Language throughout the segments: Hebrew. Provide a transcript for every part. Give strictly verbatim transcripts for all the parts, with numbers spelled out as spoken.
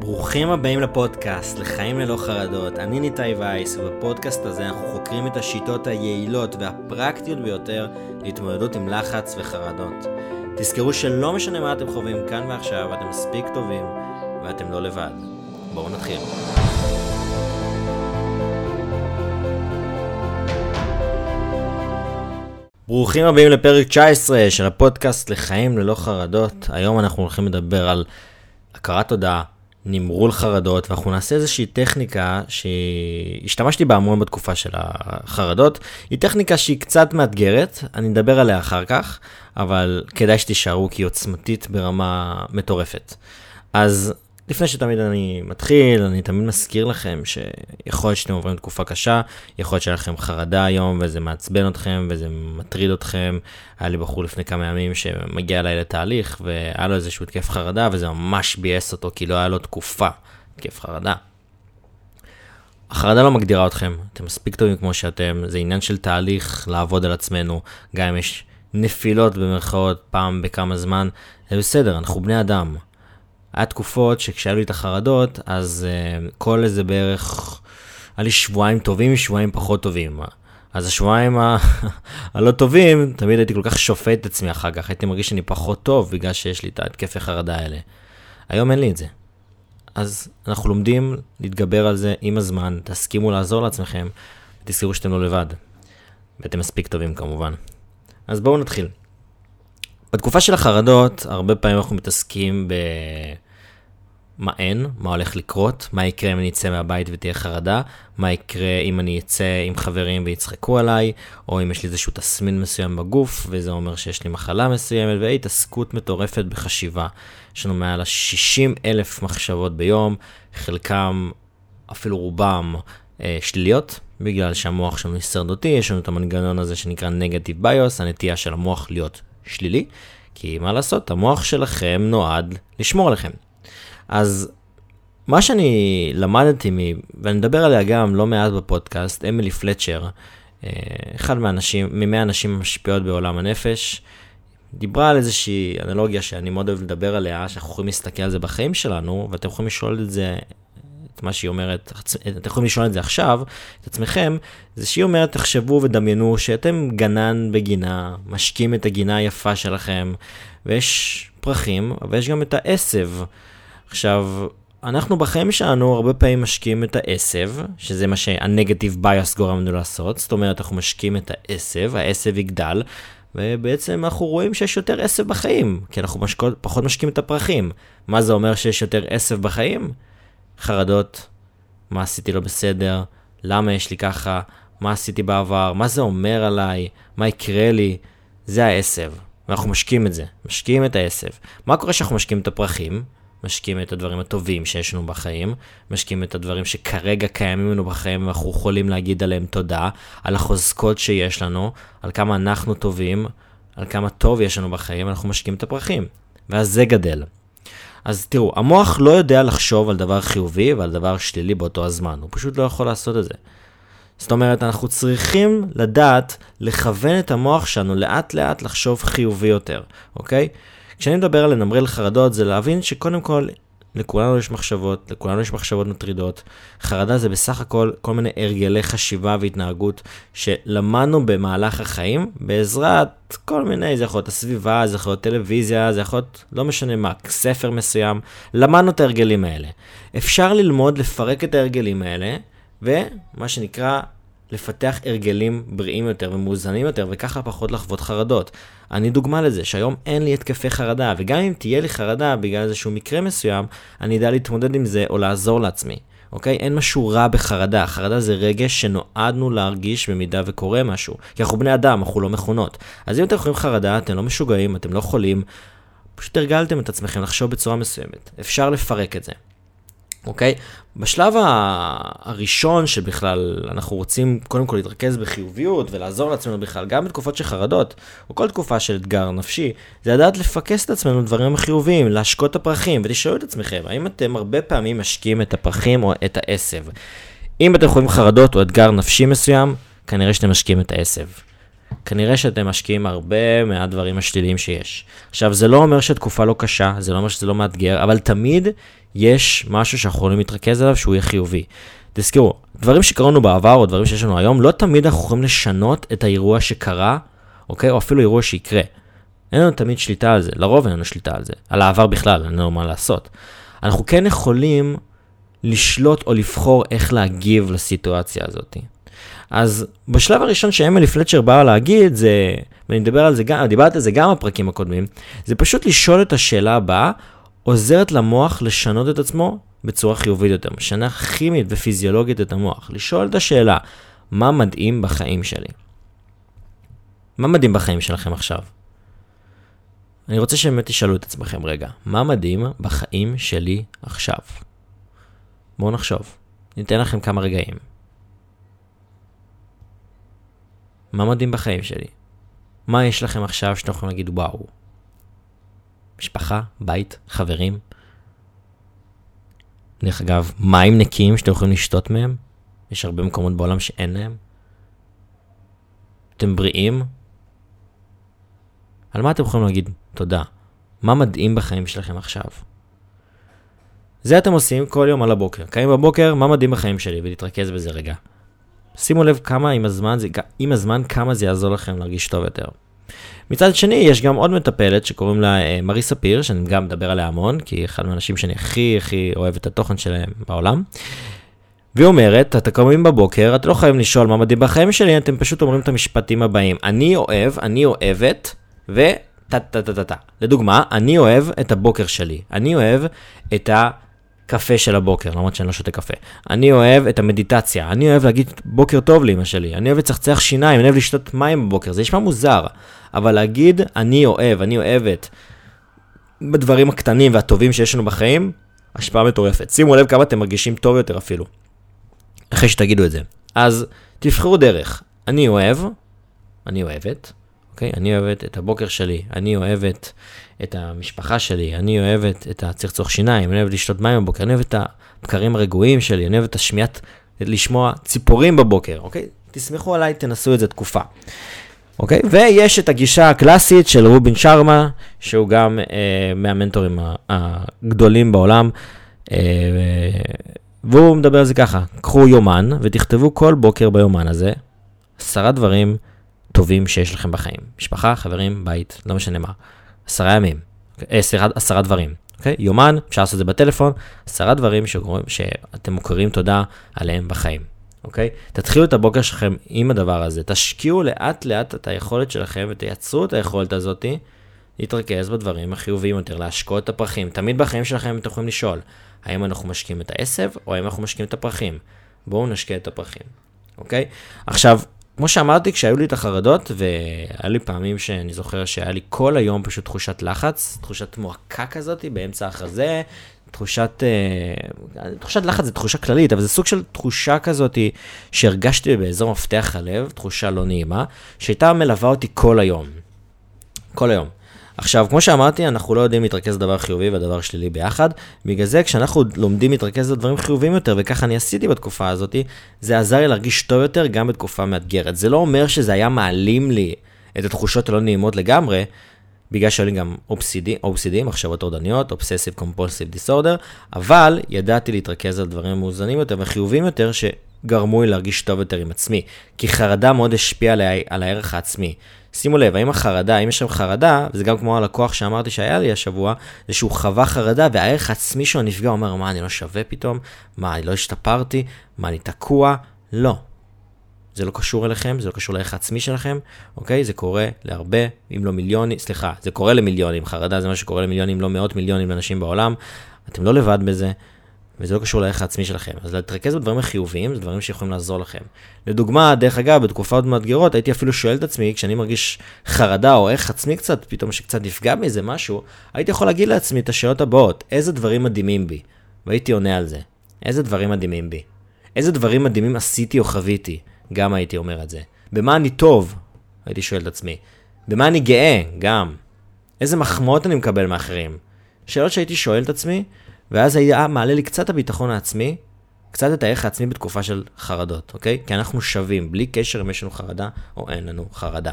ברוכים הבאים לפודקאסט, לחיים ללא חרדות. אני נתי וייס, ובפודקאסט הזה אנחנו חוקרים את השיטות היעילות והפרקטיות ביותר להתמודדות עם לחץ וחרדות. תזכרו שלא משנה מה אתם חווים כאן ועכשיו, אתם מספיק טובים ואתם לא לבד. בואו נתחיל. ברוכים הבאים לפרק תשע עשרה של הפודקאסט לחיים ללא חרדות. היום אנחנו הולכים לדבר על הכרת תודה, נמרול חרדות, ואנחנו נעשה איזושהי טכניקה שהשתמשתי בה המון בתקופה של החרדות. היא טכניקה שהיא קצת מאתגרת, אני אדבר עליה אחר כך, אבל כדאי שתישארו כי היא עוצמתית ברמה מטורפת. אז לפני שתמיד אני מתחיל, אני תמיד מזכיר לכם שיכול להיות שאתם עוברים תקופה קשה, יכול להיות שיהיה לכם חרדה היום וזה מעצבן אתכם וזה מטריד אתכם. היה לי בחור לפני כמה ימים שמגיע אליי לתהליך והיה לו איזשהו תקף חרדה וזה ממש בייס אותו כי לא היה לו תקופה, תקף חרדה. החרדה לא מגדירה אתכם, אתם מספיק טובים כמו שאתם, זה עניין של תהליך לעבוד על עצמנו, גם אם יש נפילות במרכאות פעם בכמה זמן, זה בסדר, אנחנו בני אדם. היה תקופות שכשהיו לי את החרדות, אז uh, כל איזה בערך, היה לי שבועיים טובים, שבועיים פחות טובים. אז השבועיים ה- הלא טובים, תמיד הייתי כל כך שופט את עצמי אחר כך, הייתי מרגיש שאני פחות טוב, בגלל שיש לי את התקפי חרדה האלה. היום אין לי את זה. אז אנחנו לומדים להתגבר על זה עם הזמן, תסכימו לעזור לעצמכם, ותזכרו שאתם לא לבד. ואתם מספיק טובים כמובן. אז בואו נתחיל. בתקופה של החרדות, הרבה פעמים אנחנו מתעסקים במה אין, מה הולך לקרות, מה יקרה אם אני אצא מהבית ותהיה חרדה, מה יקרה אם אני אצא עם חברים ויצחקו עליי, או אם יש לי איזשהו תסמין מסוים בגוף, וזה אומר שיש לי מחלה מסוימת, והתעסקות מטורפת בחשיבה. יש לנו מעל שישים אלף מחשבות ביום, חלקם, אפילו רובם, שליליות, בגלל שהמוח שלנו הישרדותי, יש לנו את המנגנון הזה שנקרא Negative Bias, הנטייה של המוח להיות שלילי, כי מה לעשות? המוח שלכם נועד לשמור עליכם. אז מה שאני למדתי, מ... ואני מדבר עליה גם לא מעט בפודקאסט, אמילי פלצ'ר, אחד מהאנשים, ממאה אנשים המשפיעות בעולם הנפש, דיברה על איזושהי אנלוגיה שאני מאוד אוהב לדבר עליה, שאנחנו יכולים להסתכל על זה בחיים שלנו, ואתם יכולים לשאול את זה, את מה שהיא אומרת, אתם יכולים לשאול את זה עכשיו, את עצמכם, זה שהיא אומרת, תחשבו ודמיינו שאתם גנן בגינה, משקים את הגינה היפה שלכם, ויש פרחים, אבל יש גם את העשב. עכשיו, אנחנו בחיים שלנו הרבה פעמים משקים את העשב, שזה מה שהנגטיב בייס גורמנו לעשות, זאת אומרת, אנחנו משקים את העשב, העשב יגדל, ובעצם אנחנו רואים שיש יותר עשב בחיים, כי אנחנו משקות, פחות משקים את הפרחים. מה זה אומר שיש יותר עשב בחיים? חרדות, מה עשיתי לא בסדר, למה יש לי ככה, מה עשיתי בעבר, מה זה אומר עליי, מה יקרה לי, זה העשב. ואנחנו משקים את זה, משקים את העשב. מה קורה שאנחנו משקים את הפרחים, משקים את הדברים הטובים שיש לנו בחיים, משקים את הדברים שכרגע קיימים לנו בחיים ואנחנו יכולים להגיד עליהם תודה, על החוזקות שיש לנו, על כמה אנחנו טובים, על כמה טוב יש לנו בחיים, אנחנו משקים את הפרחים. ואז זה גדל. אז תראו, המוח לא יודע לחשוב על דבר חיובי ועל דבר שלילי באותו הזמן. הוא פשוט לא יכול לעשות את זה. זאת אומרת, אנחנו צריכים לדעת לכוון את המוח שלנו לאט לאט לחשוב חיובי יותר, אוקיי? כשאני מדבר על לנמרל חרדות, זה להבין שקודם כל, לכולנו יש מחשבות, לכולנו יש מחשבות מטרידות. חרדה זה בסך הכל כל מיני הרגלי חשיבה והתנהגות שלמדנו במהלך החיים, בעזרת כל מיני, זה יכול להיות הסביבה, זה יכול להיות טלוויזיה, זה יכול להיות, לא משנה מה, ספר מסוים, למדנו את ההרגלים האלה. אפשר ללמוד לפרק את ההרגלים האלה, ומה שנקרא, לפתח הרגלים בריאים יותר ומאוזנים יותר, וככה פחות לחוות חרדות. אני דוגמה לזה, שהיום אין לי התקפי חרדה, וגם אם תהיה לי חרדה בגלל איזשהו מקרה מסוים, אני יודע להתמודד עם זה או לעזור לעצמי. אוקיי? אין משהו רע בחרדה. חרדה זה רגש שנועדנו להרגיש במידה וקורה משהו. כי אנחנו בני אדם, אנחנו לא מכונות. אז אם אתם יכולים חרדה, אתם לא משוגעים, אתם לא חולים, פשוט הרגלתם את עצמכם לחשוב בצורה מסוימת. אפשר לפרק את זה. אוקיי? בשלב הראשון שבכלל אנחנו רוצים קודם כל להתרכז בחיוביות ולעזור לעצמנו בכלל, גם בתקופות של חרדות, או כל תקופה של אתגר נפשי, זה לדעת לפקס את עצמנו דברים חיוביים, להשקות את הפרחים, ותשאלו את עצמכם, האם אתם הרבה פעמים משקים את הפרחים או את העשב? אם אתם חווים חרדות או אתגר נפשי מסוים, כנראה שאתם משקים את העשב. כנראה שאתם משקיעים הרבה מהדברים השליליים שיש. עכשיו, זה לא אומר שהתקופה לא קשה, זה לא אומר שזה לא מאתגר, אבל תמיד יש משהו שאנחנו יכולים להתרכז עליו שהוא יהיה חיובי. תזכרו, דברים שקראנו בעבר או דברים שיש לנו היום, לא תמיד אנחנו יכולים לשנות את האירוע שקרה, אוקיי? או אפילו אירוע שיקרה. אין לנו תמיד שליטה על זה, לרוב אין לנו שליטה על זה, על העבר בכלל, אין לנו מה לעשות. אנחנו כן יכולים לשלוט או לבחור איך להגיב לסיטואציה הזאת. אז בשלב הראשון שאמילי פלצ'ר באה להגיד, זה, ואני מדבר על זה, דיברת על זה גם הפרקים הקודמים, זה פשוט לשאול את השאלה הבאה, עוזרת למוח לשנות את עצמו בצורה חיובית יותר, משנה כימית ופיזיולוגית את המוח. לשאול את השאלה, מה מדהים בחיים שלי? מה מדהים בחיים שלכם עכשיו? אני רוצה שבאמת תשאלו את עצמכם רגע, מה מדהים בחיים שלי עכשיו? בואו נחשוב, ניתן לכם כמה רגעים. מה מדהים בחיים שלי? מה יש לכם עכשיו שאתם יכולים להגיד וואו? משפחה, בית, חברים. דרך אגב, מים נקיים שאתם יכולים לשתות מהם. יש הרבה מקומות בעולם שאין להם. אתם בריאים. על מה אתם יכולים להגיד תודה? מה מדהים בחיים שלכם עכשיו? זה אתם עושים כל יום על הבוקר. קיים בבוקר, מה מדהים בחיים שלי? ולהתרכז בזה רגע. שימו לב כמה עם הזמן, זה, עם הזמן כמה זה יעזור לכם להרגיש טוב יותר. מצד שני, יש גם עוד מטפלת שקוראים לה אה, מרי ספיר, שאני גם מדבר עליה המון, כי היא אחד מהאנשים שאני הכי הכי אוהב את התוכן שלהם בעולם. והיא אומרת, אתם קמים בבוקר, אתם לא חייבים לשאול מה מדהים בחיים שלי, אתם פשוט אומרים את המשפטים הבאים. אני אוהב, אני אוהבת, ו... טה-טה-טה-טה. לדוגמה, אני אוהב את הבוקר שלי. אני אוהב את ה... קפה של הבוקר, למרות שאני לא שותה קפה. אני אוהב את המדיטציה, אני אוהב להגיד בוקר טוב לאמא שלי, אני אוהב לצחצח שיניים, אני אוהב לשתות מים בבוקר, זה ישמע מוזר, אבל להגיד אני אוהב, אני אוהבת, בדברים הקטנים והטובים שיש לנו בחיים, השפעה מטורפת. שימו לב כמה אתם מרגישים טוב יותר אפילו, אחרי שתגידו את זה. אז תבחרו דרך, אני אוהב, אני אוהבת, אוקיי? אני אוהבת את הבוקר שלי, אני אוהבת את המשפחה שלי, אני אוהבת את הצחצוח שיניים, אני אוהבת לשתות מים בבוקר, אני אוהבת את הבקרים הרגועים שלי, אני אוהבת את השמיעת, לשמוע ציפורים בבוקר, אוקיי? תסמכו עליי, תנסו את זה תקופה. אוקיי? ויש את הגישה הקלאסית של רובין שרמה, שהוא גם אה, מהמנטורים הגדולים בעולם, אה, והוא מדבר על זה ככה, קחו יומן ותכתבו כל בוקר ביומן הזה, עשרה דברים טובים שיש לכם בחיים, משפחה, חברים, בית, לא משנה מה. עשרה ימים, עשרה, עשרה דברים, אוקיי? יומן, אפשר לעשות את זה בטלפון, עשרה דברים שגורם, שאתם מוכרים תודה עליהם בחיים, אוקיי? תתחילו את הבוקר שלכם עם הדבר הזה, תשקיעו לאט לאט את היכולת שלכם ותייצרו את היכולת הזאת, להתרכז בדברים החיוביים יותר, להשקות את הפרחים. תמיד בחיים שלכם אתם יכולים לשאול, האם אנחנו משקיעים את העשב או האם אנחנו משקיעים את הפרחים? בואו נשקיע את הפרחים, אוקיי? עכשיו, כמו שאמרתי, כשהיו לי את החרדות, והיה לי פעמים שאני זוכר שהיה לי כל היום פשוט תחושת לחץ, תחושת מועקה כזאת באמצע החזה, תחושת, תחושת לחץ זה תחושה כללית, אבל זה סוג של תחושה כזאת שהרגשתי באזור מפתח הלב, תחושה לא נעימה, שהייתה מלווה אותי כל היום. כל היום. עכשיו, כמו שאמרתי, אנחנו לא יודעים להתרכז לדבר חיובי והדבר שלילי ביחד, בגלל זה כשאנחנו לומדים להתרכז לדברים חיוביים יותר, וככה אני עשיתי בתקופה הזאת, זה עזר לי להרגיש טוב יותר גם בתקופה מאתגרת. זה לא אומר שזה היה מעלים לי את התחושות הלא נעימות לגמרי, בגלל שהיו לי גם O C D, מחשבות טורדניות, Obsessive Compulsive Disorder, אבל ידעתי להתרכז על דברים מאוזנים יותר וחיובים יותר, שגרמו לי להרגיש טוב יותר עם עצמי, כי חרדה מאוד השפיעה עליי, על הערך העצמי. שימו לב, האם החרדה, האם יש שם חרדה, וזה גם כמו הלקוח שאמרתי שהיה לי השבוע, זה שהוא חווה חרדה, והערך עצמי שהוא נפגע, הוא אומר, מה, אני לא שווה פתאום? מה, אני לא השתפרתי? מה, אני תקוע? לא. זה לא קשור אליכם, זה לא קשור לערך העצמי שלכם, אוקיי? זה קורה להרבה, אם לא מיליונים, סליחה, זה קורה למיליונים, חרדה זה מה שקורה למיליונים, לא מאות מיליונים לאנשים בעולם, אתם לא לבד בזה, וזה לא קשור לערך העצמי שלכם. אז להתרכז בדברים החיוביים, זה דברים שיכולים לעזור לכם. לדוגמה, דרך אגב, בתקופות מאתגרות, הייתי אפילו שואל את עצמי, כשאני מרגיש חרדה או ערך עצמי קצת, פתאום שקצת נפגע מזה משהו, הייתי יכול להגיד לעצמי את השאלות הבאות, איזה דברים מדהימים בי? והייתי עונה על זה. איזה דברים מדהימים בי? איזה דברים מדהימים עשיתי או חוויתי? גם הייתי אומר את זה. במה אני טוב? הייתי שואל את עצמי. במה אני גאה? גם. איזה מחמאות אני מקבל מאחרים? שאלות שהייתי שואל את עצמי, ואז היה מעלה לי קצת הביטחון העצמי, קצת את הערך העצמי בתקופה של חרדות, אוקיי? כי אנחנו שווים, בלי קשר אם יש לנו חרדה או אין לנו חרדה.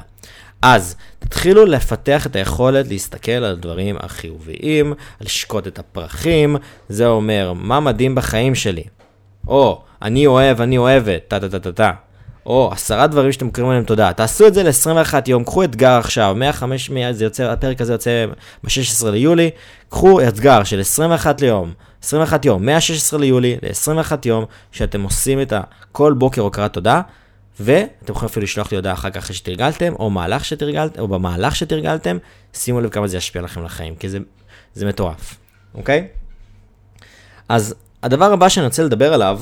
אז תתחילו לפתח את היכולת להסתכל על הדברים החיוביים, לשקוט את הפרחים, זה אומר, מה מדהים בחיים שלי? או, אני אוהב, אני אוהבת, טה-טה-טה-טה. או, עשרה דברים שאתם מכירים עליהם תודה. תעשו את זה ל-עשרים ואחד יום, קחו אתגר עכשיו, מאה וחמש, זה יוצא, הפרק הזה יוצא ב-שישה עשר ליולי, קחו אתגר של עשרים ואחד ליום, עשרים ואחד יום, מה-שישה עשר ליולי, ל-עשרים ואחד יום, שאתם עושים את כל בוקר הוקרת תודה, ואתם יכולים אפילו לשלוח לי הודעה אחר כך שתרגלתם, או מהלך שתרגלתם, או במהלך שתרגלתם, שימו לב כמה זה ישפיע לכם לחיים, כי זה, זה מטורף. אוקיי? אז הדבר הבא שאני רוצה לדבר עליו,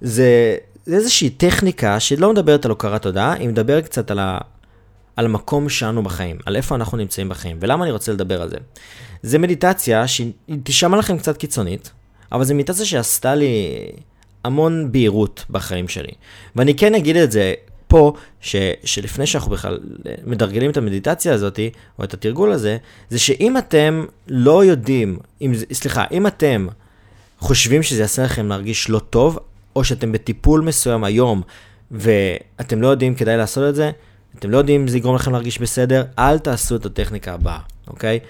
זה, זה איזושהי טכניקה שלא מדברת על הוקרת תודה, היא מדברת קצת על ה, על מקום שאנו בחיים, על איפה אנחנו נמצאים בחיים, ולמה אני רוצה לדבר על זה. זה מדיטציה שהיא תשמע לכם קצת קיצונית, אבל זו מדיטציה שעשתה לי המון בהירות בחיים שלי. ואני כן אגיד את זה פה, ש, שלפני שאנחנו בכלל מדרגלים את המדיטציה הזאת, או את התרגול הזה, זה שאם אתם לא יודעים, אם, סליחה, אם אתם חושבים שזה יעשה לכם להרגיש לא טוב, או שאתם בטיפול מסוים היום, ואתם לא יודעים כדאי לעשות את זה, אתם לא יודעים אם זה יגרום לכם להרגיש בסדר, אל תעשו את הטכניקה הבאה, אוקיי?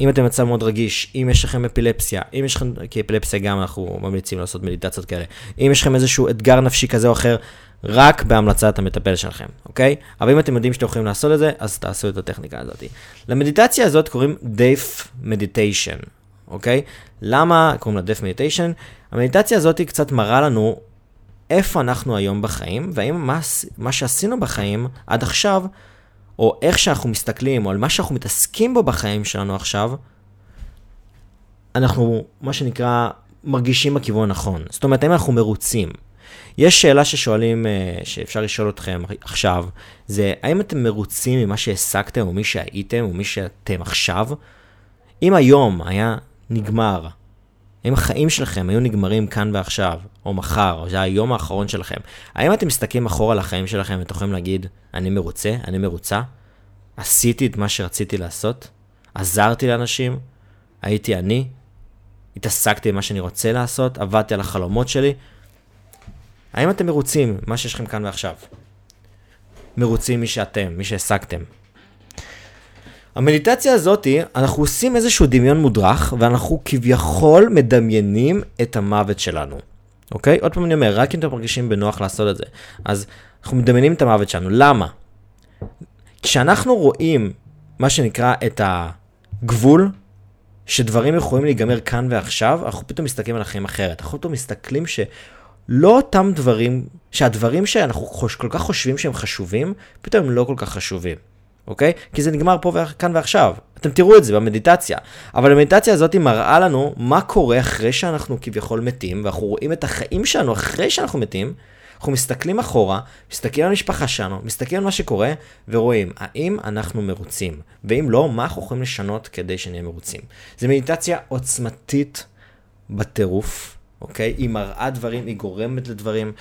אם אתם מצב מאוד רגיש, אם יש לכם אפילפסיה, אם יש לכם, כי אפילפסיה גם אנחנו ממליצים לעשות מדיטציות כאלה, אם יש לכם איזשהו אתגר נפשי כזה או אחר, רק בהמלצת המטפל שלכם, אוקיי? אבל אם אתם יודעים שאתם יכולים לעשות את זה, אז תעשו את הטכניקה הזאת. למדיטציה הזאת קוראים Deaf Meditation, אוקיי? למה קוראים לה Deaf Meditation? המדיטציה הזאת קצת מראה לנו איפה אנחנו היום בחיים, והאם מה, מה שעשינו בחיים עד עכשיו, או איך שאנחנו מסתכלים, או על מה שאנחנו מתעסקים בו בחיים שלנו עכשיו, אנחנו, מה שנקרא, מרגישים בכיוון נכון. זאת אומרת, האם אנחנו מרוצים? יש שאלה ששואלים, שאפשר לשאול אתכם עכשיו, זה האם אתם מרוצים ממה שהעסקתם, או מי שהייתם, או מי שאתם עכשיו? אם היום היה נגמר, האם החיים שלכם היו נגמרים כאן ועכשיו, או מחר, או זה היום האחרון שלכם, האם אתם מסתכלים אחורה לחיים שלכם ואתם יכולים להגיד, אני מרוצה, אני מרוצה, עשיתי את מה שרציתי לעשות, עזרתי לאנשים, הייתי אני, התעסקתי במה שאני רוצה לעשות, עבדתי על החלומות שלי, האם אתם מרוצים מה שיש לכם כאן ועכשיו? מרוצים מי שאתם, מי שהעסקתם. המדיטציה הזאת, אנחנו עושים איזשהו דמיון מודרך, ואנחנו כביכול מדמיינים את המוות שלנו. אוקיי? עוד פעם אני אומר, רק אם אתם מרגישים בנוח לעשות את זה. אז אנחנו מדמיינים את המוות שלנו. למה? כשאנחנו רואים מה שנקרא את הגבול, שדברים יכולים להיגמר כאן ועכשיו, אנחנו פתאום מסתכלים על החיים אחרת. אנחנו פתאום מסתכלים שלא אותם דברים, שהדברים שאנחנו כל כך חושבים שהם חשובים, פתאום הם לא כל כך חשובים. אוקיי? כי זה נגמר פה וכאן ועכשיו. אתם תראו את זה במדיטציה. אבל המדיטציה הזאת מראה לנו מה קורה אחרי שאנחנו כביכול מתים, ואנחנו רואים את החיים שלנו אחרי שאנחנו מתים, אנחנו מסתכלים אחורה, מסתכלים על המשפחה שלנו, מסתכלים על מה שקורה, ורואים האם אנחנו מרוצים, ואם לא, מה אנחנו יכולים לשנות כדי שנהיה מרוצים. זו מדיטציה עוצמתית בטירוף, אוקיי? היא מראה דברים, היא גורמת לדברים,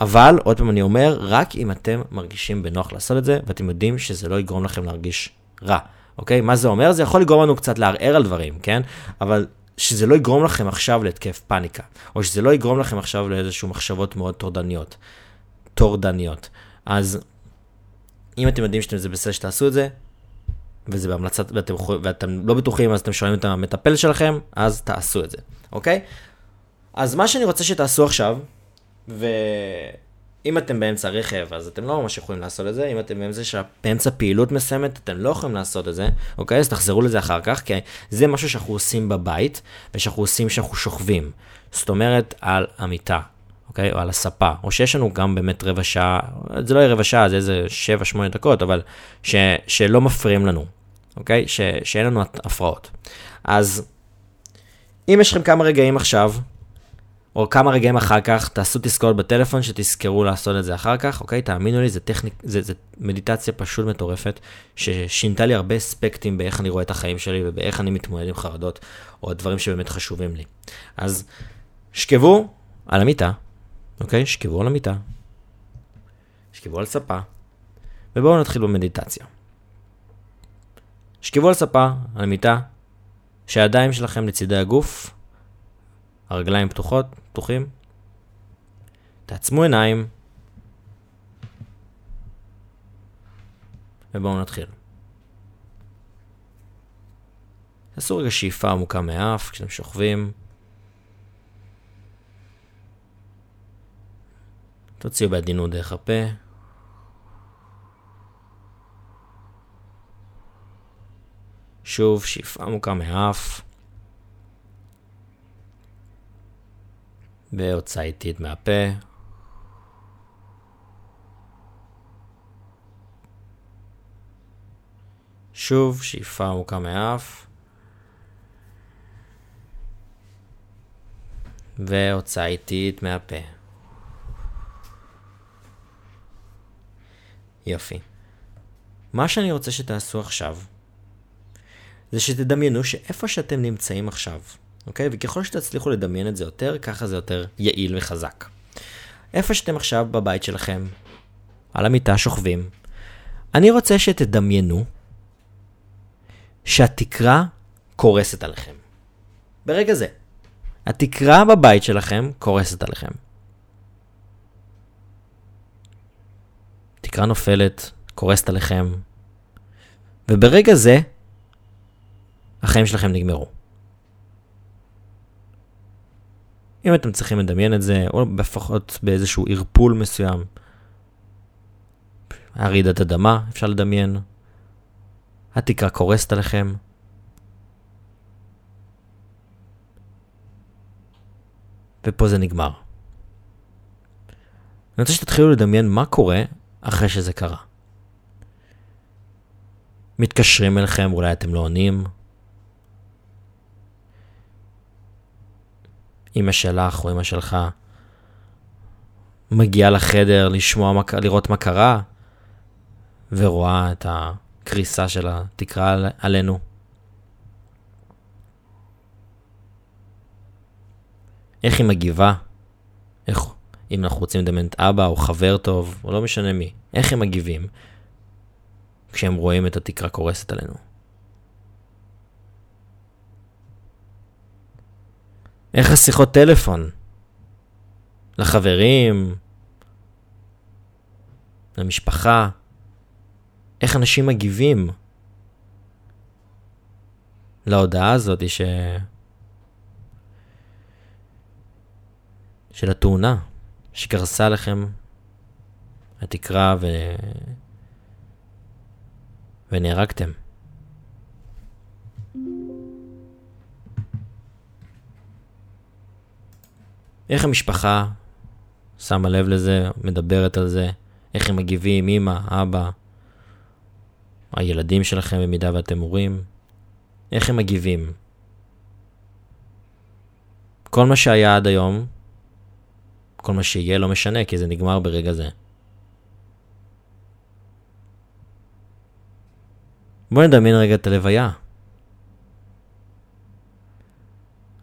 אבל, עוד פעם אני אומר, רק אם אתם מרגישים בנוח לעשות את זה, ואתם יודעים שזה לא יגרום לכם להרגיש רע, אוקיי? מה זה אומר? זה יכול לגרום לנו קצת לערער על דברים, כן? אבל שזה לא יגרום לכם עכשיו להתקף פאניקה, או שזה לא יגרום לכם עכשיו לאיזשהו מחשבות מאוד טורדניות. טורדניות. אז, אם אתם יודעים שאתם זה בסדר שתעשו את זה, וזה בהמלצת, ואתם, ואתם לא בטוחים, אז אתם שואלים את המטפל שלכם, אז תעשו את זה, אוקיי? אז מה שאני רוצה שתעשו עכשיו, ואם אתם באמצע רכב, אז אתם לא ממש יכולים לעשות את זה. אם אתם באמצע, באמצע פעילות מסמת, אתם לא יכולים לעשות את זה. אוקיי? אז תחזרו לזה אחר כך, כי זה משהו שאנחנו עושים בבית, ושאנחנו עושים שאנחנו שוכבים. זאת אומרת, על המיטה, אוקיי? או על הספה. או שיש לנו גם באמת רבע שעה, זה לא רבע שעה, זה איזה שבע, שמונה דקות, אבל ש, שלא מפריעים לנו, אוקיי? ש, שאין לנו הפרעות. אז, אם יש לכם כמה רגעים עכשיו, או כמה רגעים אחר כך, תעשו תזכורת בטלפון שתזכרו לעשות את זה אחר כך, אוקיי? תאמינו לי, זה טכניק, זה, זה מדיטציה פשוט מטורפת, ששינתה לי הרבה אספקטים באיך אני רואה את החיים שלי, ובאיך אני מתמודד עם חרדות, או דברים שבאמת חשובים לי. אז שקבו על המיטה, אוקיי? שקבו על המיטה, שקבו על ספה, ובואו נתחיל במדיטציה. שקבו על ספה, על המיטה, שהידיים שלכם לצידי הגוף, הרגליים פתוחות, פתוחים, תעצמו עיניים, ובואו נתחיל. תעשו רגע שאיפה עמוקה מאף כשאתם שוכבים. תוציאו בעדינות דרך הפה. שוב, שאיפה עמוקה מאף. והוצאה איטית מהפה. שוב, שאיפה עמוקה מאף. והוצאה איטית מהפה. יופי. מה שאני רוצה שתעשו עכשיו, זה שתדמיינו שאיפה שאתם נמצאים עכשיו, אוקיי? וככל שתצליחו לדמיין את זה יותר, ככה זה יותר יעיל וחזק. איפה שאתם עכשיו בבית שלכם, על המיטה שוכבים, אני רוצה שתדמיינו שהתקרה קורסת עליכם. ברגע זה, התקרה בבית שלכם קורסת עליכם. תקרה נופלת, קורסת עליכם, וברגע זה, החיים שלכם נגמרו. אם אתם צריכים לדמיין את זה, או לפחות באיזשהו ערפול מסוים, הרעידת אדמה, אפשר לדמיין, התקרה קורסת עליכם, ופה זה נגמר. אני רוצה שתתחילו לדמיין מה קורה אחרי שזה קרה. מתקשרים אליכם, אולי אתם לא עונים. אמא שלך או אמא שלך מגיעה לחדר לשמוע, לראות מה קרה, ורואה את הקריסה של התקרה עלינו. איך היא מגיבה? איך, אם אנחנו רוצים לדמיין את אבא או חבר טוב, או לא משנה מי, איך הם מגיבים כשהם רואים את התקרה קורסת עלינו? איך השיחות טלפון? לחברים, למשפחה, איך אנשים מגיבים להודעה הזאת ש... של התאונה שקרסה לכם התקרה ו... ונהרגתם. איך המשפחה שמה לב לזה, מדברת על זה, איך הם מגיבים, אמא, אבא, הילדים שלכם במידה ואתם הורים, איך הם מגיבים. כל מה שהיה עד היום, כל מה שיהיה לא משנה, כי זה נגמר ברגע זה. בואו נדמיין רגע את הלוויה.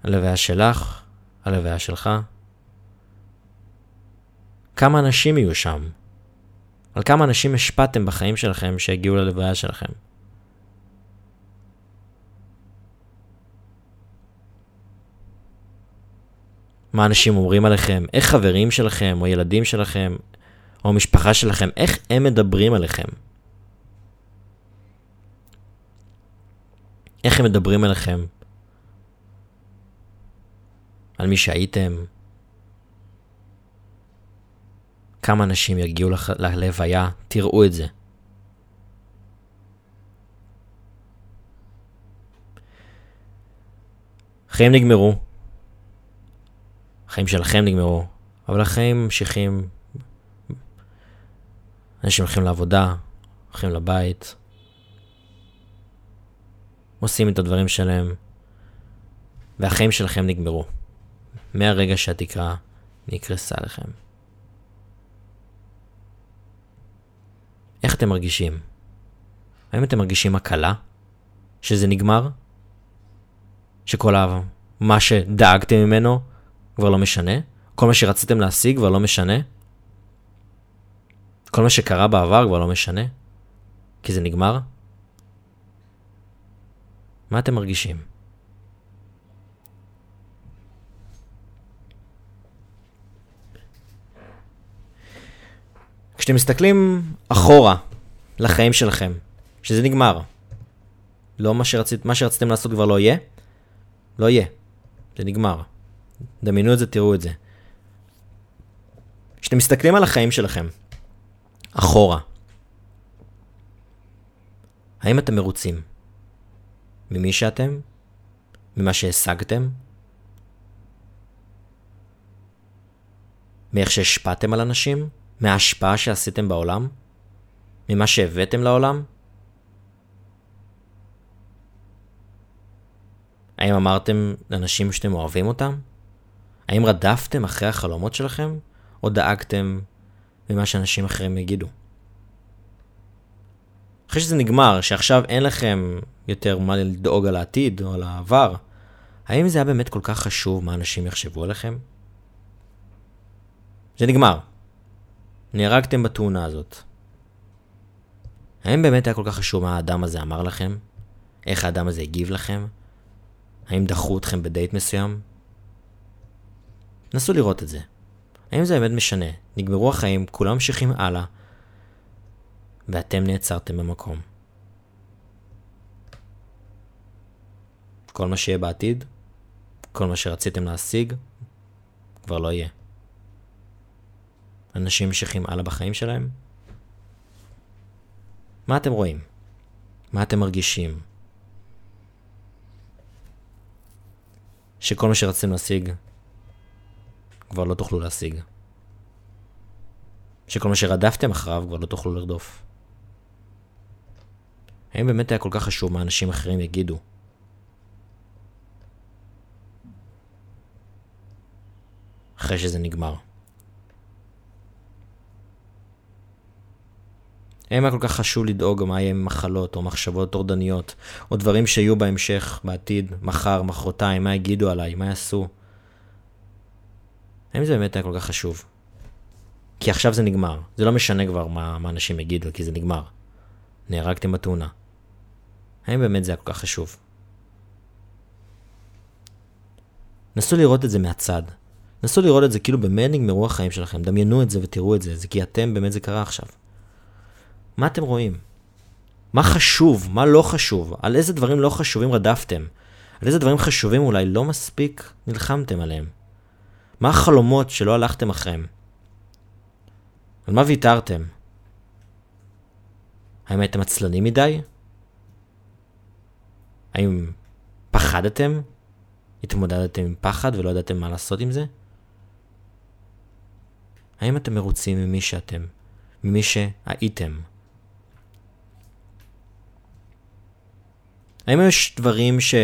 הלוויה שלך, הלוויה שלך. כמה אנשים יהיו שם? על כמה אנשים השפעתם בחיים שלכם שהגיעו ללוויה שלכם? מה אנשים אומרים עליכם? איך חברים שלכם, או ילדים שלכם, או משפחה שלכם, איך הם מדברים עליכם? איך הם מדברים עליכם? על מי שהייתם? כמה אנשים יגיעו לח... ללוויה? תראו את זה. חיים נגמרו. החיים שלכם נגמרו, אבל החיים ממשיכים. אנשים הולכים לעבודה, הולכים לבית, עושים את הדברים שלהם, והחיים שלכם נגמרו, מהרגע שהתקרה נקרסה לכם. איך אתם מרגישים? האם אתם מרגישים הקלה? שזה נגמר? שכל מה שדאגתם ממנו כבר לא משנה? כל מה שרציתם להשיג כבר לא משנה? כל מה שקרה בעבר כבר לא משנה? כי זה נגמר? מה אתם מרגישים? כשאתם מסתכלים אחורה לחיים שלכם, שזה נגמר, לא מה שרצית, מה שרציתם לעשות כבר לא יהיה, לא יהיה, זה נגמר. דמיינו את זה, תראו את זה. כשאתם מסתכלים על החיים שלכם, אחורה, האם אתם מרוצים? ממי שאתם? ממה שהשגתם? מאיך שהשפעתם על אנשים? מההשפעה שעשיתם בעולם? ממה שהבאתם לעולם? האם אמרתם לאנשים שאתם אוהבים אותם? האם רדפתם אחרי החלומות שלכם? או דאגתם ממה שאנשים אחרים יגידו? אחרי שזה נגמר, שעכשיו אין לכם יותר מה לדאוג על העתיד או על העבר, האם זה היה באמת כל כך חשוב מה אנשים יחשבו עליכם? זה נגמר. נהרגתם בתאונה הזאת. האם באמת היה כל כך חשוב מה האדם הזה אמר לכם? איך האדם הזה הגיב לכם? האם דחו אתכם בדייט מסוים? נסו לראות את זה. האם זה באמת משנה? נגמרו החיים, כולם ממשיכים הלאה, ואתם נעצרתם במקום. כל מה שיהיה בעתיד, כל מה שרציתם להשיג, כבר לא יהיה. אנשים ממשיכים הלאה בחיים שלהם. מה אתם רואים? מה אתם מרגישים? שכל מה שרציתם להשיג, כבר לא תוכלו להשיג. שכל מה שרדפתם אחריו, כבר לא תוכלו לרדוף. האם באמת היה כל כך חשוב מה אנשים אחרים יגידו? אחרי שזה נגמר. האם היה כל כך חשוב לדאוג מה יהיה מחלות או מחשבות טורדניות, או דברים שיהיו בהמשך, בעתיד, מחר, מחרתיים, מה יגידו עליי, מה יעשו? האם זה באמת היה כל כך חשוב? כי עכשיו זה נגמר. זה לא משנה כבר מה, מה אנשים יגידו, כי זה נגמר. נהרגתם בתאונה. האם באמת זה היה כל כך חשוב? נסו לראות את זה מהצד. נסו לראות את זה כאילו באמת נגמרו החיים שלכם. דמיינו את זה ותראו את זה. זה כי אתם באמת זה קרה עכשיו. מה אתם רואים? מה חשוב? מה לא חשוב? על איזה דברים לא חשובים רדפתם? על איזה דברים חשובים אולי לא מספיק נלחמתם עליהם? מה החלומות שלא הלכתם אחריהם? על מה ויתרתם? האם הייתם עצלנים מדי? האם פחדתם? התמודדתם עם פחד ולא ידעתם מה לעשות עם זה? האם אתם מרוצים ממי שאתם? ממי שהייתם? האם יש דברים ש...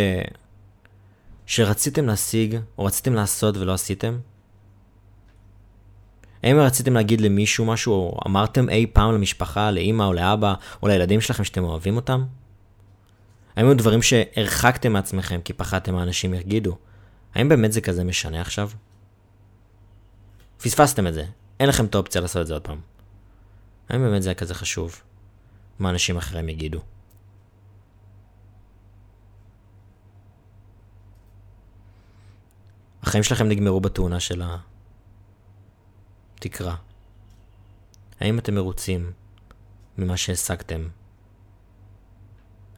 שרציתם להשיג או רציתם לעשות ולא עשיתם? האם רציתם להגיד למישהו משהו או אמרתם אי פעם למשפחה, לאמא או לאבא או לילדים שלכם שאתם אוהבים אותם? האם היו דברים שהרחקתם מעצמכם כי פחדתם האנשים יגידו? האם באמת זה כזה משנה עכשיו? פספסתם את זה, אין לכם את האופציה לעשות את זה עוד פעם. האם באמת זה היה כזה חשוב? מה אנשים אחרים יגידו? החיים שלכם נגמרו בתאונה של התקרה. האם אתם מרוצים ממה שהשגתם?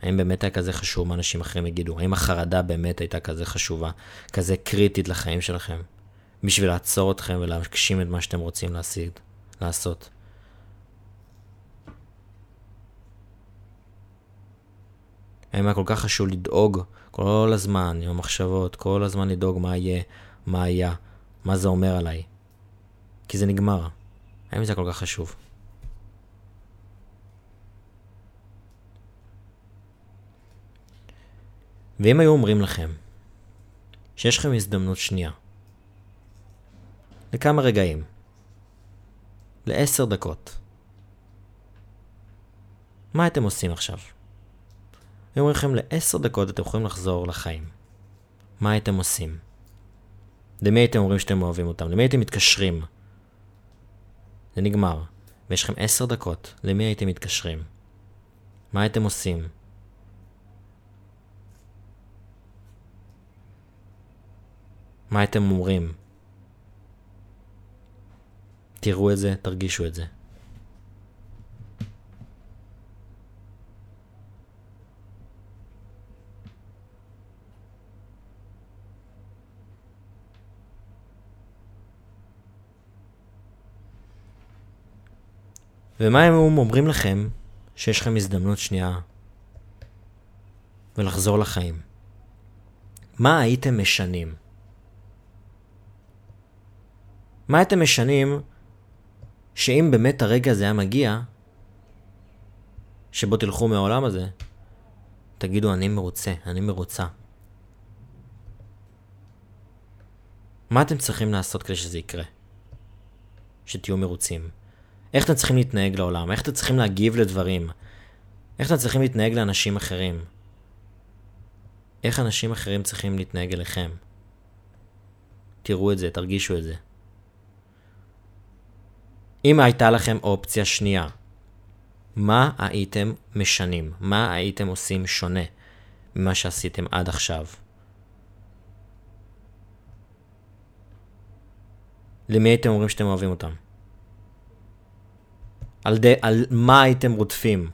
האם באמת היה כזה חשוב מה אנשים אחרים יגידו? האם החרדה באמת הייתה כזה חשובה, כזה קריטית לחיים שלכם, בשביל לעצור אתכם ולהגשים את מה שאתם רוצים להשיג, לעשות? האם היה כל כך חשוב לדאוג כל הזמן, עם המחשבות, כל הזמן לדאוג מה יהיה, מה היה, מה זה אומר עליי? כי זה נגמר. האם זה כל כך חשוב? ואם היו אומרים לכם שיש לכם הזדמנות שנייה, לכמה רגעים, לעשר דקות, מה אתם עושים עכשיו? אני אומר לכם, לעשר דקות אתם יכולים לחזור לחיים. מה הייתם עושים? למי הייתם אומרים שאתם אוהבים אותם? למי הייתם מתקשרים? זה נגמר. ויש לכם עשר דקות. למי הייתם מתקשרים? מה הייתם עושים? מה הייתם אומרים? תראו את זה, תרגישו את זה. ומה הם אומרים לכם? שיש לכם הזדמנות שנייה ולחזור לחיים. מה הייתם משנים? מה הייתם משנים שאם באמת הרגע הזה היה מגיע, שבו תלכו מהעולם הזה, תגידו אני מרוצה, אני מרוצה. מה אתם צריכים לעשות כדי שזה יקרה? שתהיו מרוצים. איך אתם צריכים להתנהג לעולם? איך אתם צריכים להגיב לדברים? איך אתם צריכים להתנהג לאנשים אחרים? איך אנשים אחרים צריכים להתנהג אליכם? תראו את זה, תרגישו את זה. אם הייתה לכם אופציה שנייה, מה הייתם משנים? מה הייתם עושים שונה ממה שעשיתם עד עכשיו? למי הייתם אומרים שאתם אוהבים אותם? על, די, על מה הייתם רודפים?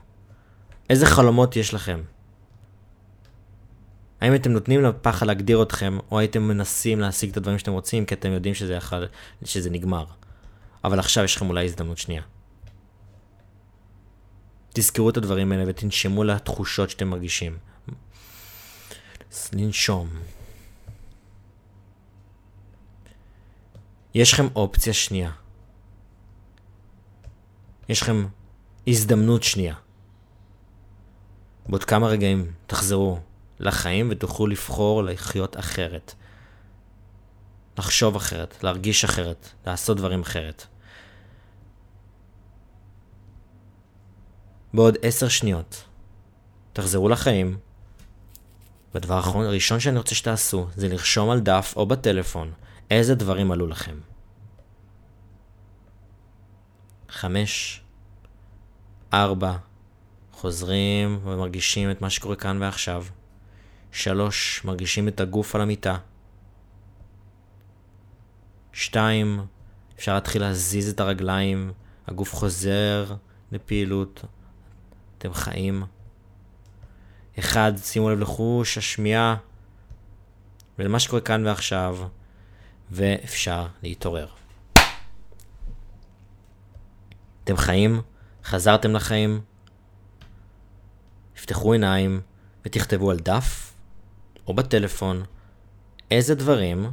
איזה חלומות יש לכם? האם אתם נותנים לפחד להגדיר אתכם, או הייתם מנסים להשיג את הדברים שאתם רוצים, כי אתם יודעים שזה, יחד, שזה נגמר. אבל עכשיו יש לכם אולי הזדמנות שנייה. תזכרו את הדברים האלה ותנשמו לתחושות שאתם מרגישים. לנשום. יש לכם אופציה שנייה. יש לכם הזדמנות שנייה. בעוד כמה רגעים תחזרו לחיים ותוכלו לבחור לחיות אחרת. לחשוב אחרת, להרגיש אחרת, לעשות דברים אחרת. בעוד עשר שניות תחזרו לחיים. והדבר הראשון שאני רוצה שתעשו זה לרשום על דף או בטלפון איזה דברים עלו לכם. חמש, ארבע, חוזרים ומרגישים את מה שקורה כאן ועכשיו. שלוש, מרגישים את הגוף על המיטה. שתיים, אפשר להתחיל להזיז את הרגליים, הגוף חוזר לפעילות, אתם חיים. אחד, שימו לב לחוש, השמיעה, ולמה שקורה כאן ועכשיו, ואפשר להתעורר. אתם חיים, חזרתם לחיים, תפתחו עיניים ותכתבו על דף או בטלפון איזה דברים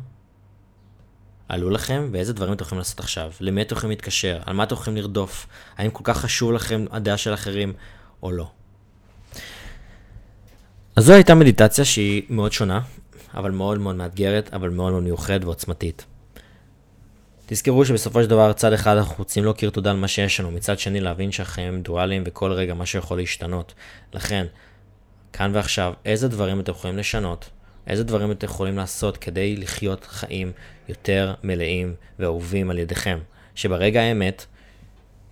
עלו לכם ואיזה דברים אתם יכולים לעשות עכשיו, למי אתם יכולים להתקשר, על מה אתם יכולים לרדוף, האם כל כך חשוב לכם הדעה של אחרים או לא. אז זו הייתה מדיטציה שהיא מאוד שונה, אבל מאוד מאוד מאתגרת, אבל מאוד מאוד מיוחדת ועוצמתית. תזכרו שבסופו של דבר צד אחד אנחנו רוצים להכיר תודה על מה שיש לנו, מצד שני להבין שהחיים הם דואליים וכל רגע מה שיכול להשתנות. לכן, כאן ועכשיו, איזה דברים אתם יכולים לשנות, איזה דברים אתם יכולים לעשות כדי לחיות חיים יותר מלאים ואהובים על ידיכם, שברגע האמת,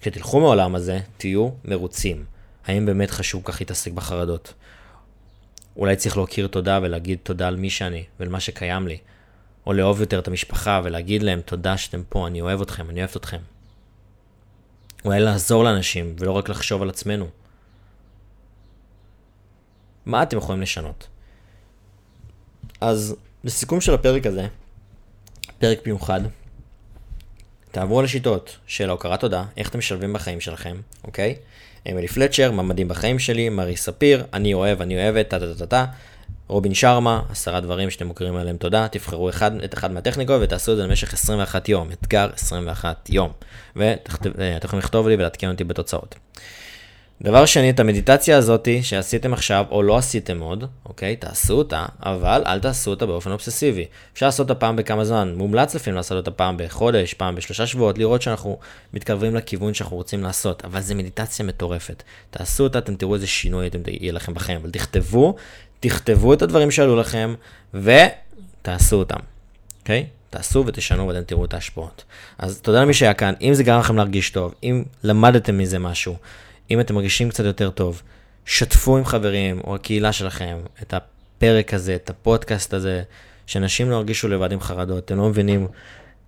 כשתלכו מהעולם הזה, תהיו מרוצים. האם באמת חשוב כך להתעסק בחרדות? אולי צריך להכיר תודה ולהגיד תודה על מי שאני ולמה שקיים לי. או לאהוב יותר את המשפחה ולהגיד להם תודה שאתם פה, אני אוהב אתכם, אני אוהבת אתכם. אולי לעזור לאנשים ולא רק לחשוב על עצמנו. מה אתם יכולים לשנות? אז בסיכום של הפרק הזה, פרק מיוחד, תעברו על השיטות של ההוקרת תודה, איך אתם משלבים בחיים שלכם, אוקיי? אמילי פלצ'ר, ממדים בחיים שלי, מרי ספיר, אני אוהב, אני אוהבת, טה טה טה טה. רובין שרמה, עשרה דברים שאתם מוכרים עליהם תודה, תבחרו אחד, את אחד מהטכניקות ותעשו את זה למשך עשרים ואחד יום, אתגר עשרים ואחד יום, ואתם יכולים לכתוב לי ולהתקן אותי בתוצאות. דבר שני, את המדיטציה הזאת שעשיתם עכשיו או לא עשיתם עוד, אוקיי, תעשו אותה, אבל אל תעשו אותה באופן אובססיבי. אפשר לעשות אותה פעם בכמה זמן, מומלץ לפעמים לעשות אותה פעם בחודש, פעם בשלושה שבועות, לראות שאנחנו מתקרבים לכיוון שאנחנו רוצים לעשות, אבל זו מדיטציה מטורפת. תעשו אותה, אתם תראו איזה שינוי יהיה לכם בחיים, אבל תכתבו, תכתבו את הדברים שעלו לכם ותעשו אותם, אוקיי? תעשו ותשנו ואתם תראו את ההשפעות. אז תודה למי שהיה כאן, אם זה גרם לכם להרגיש טוב, אם למדתם מזה משהו, אם אתם מרגישים קצת יותר טוב, שתפו עם חברים או הקהילה שלכם את הפרק הזה, את הפודקאסט הזה, שאנשים לא הרגישו לבד עם חרדות, אתם לא מבינים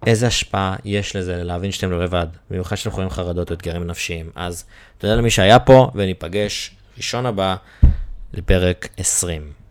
איזה השפעה יש לזה להבין שאתם לא לבד, במיוחד שאתם חווים חרדות או אתגרים נפשיים. אז תודה למי שהיה פה וניפגש ראשון הבא לפרק עשרים.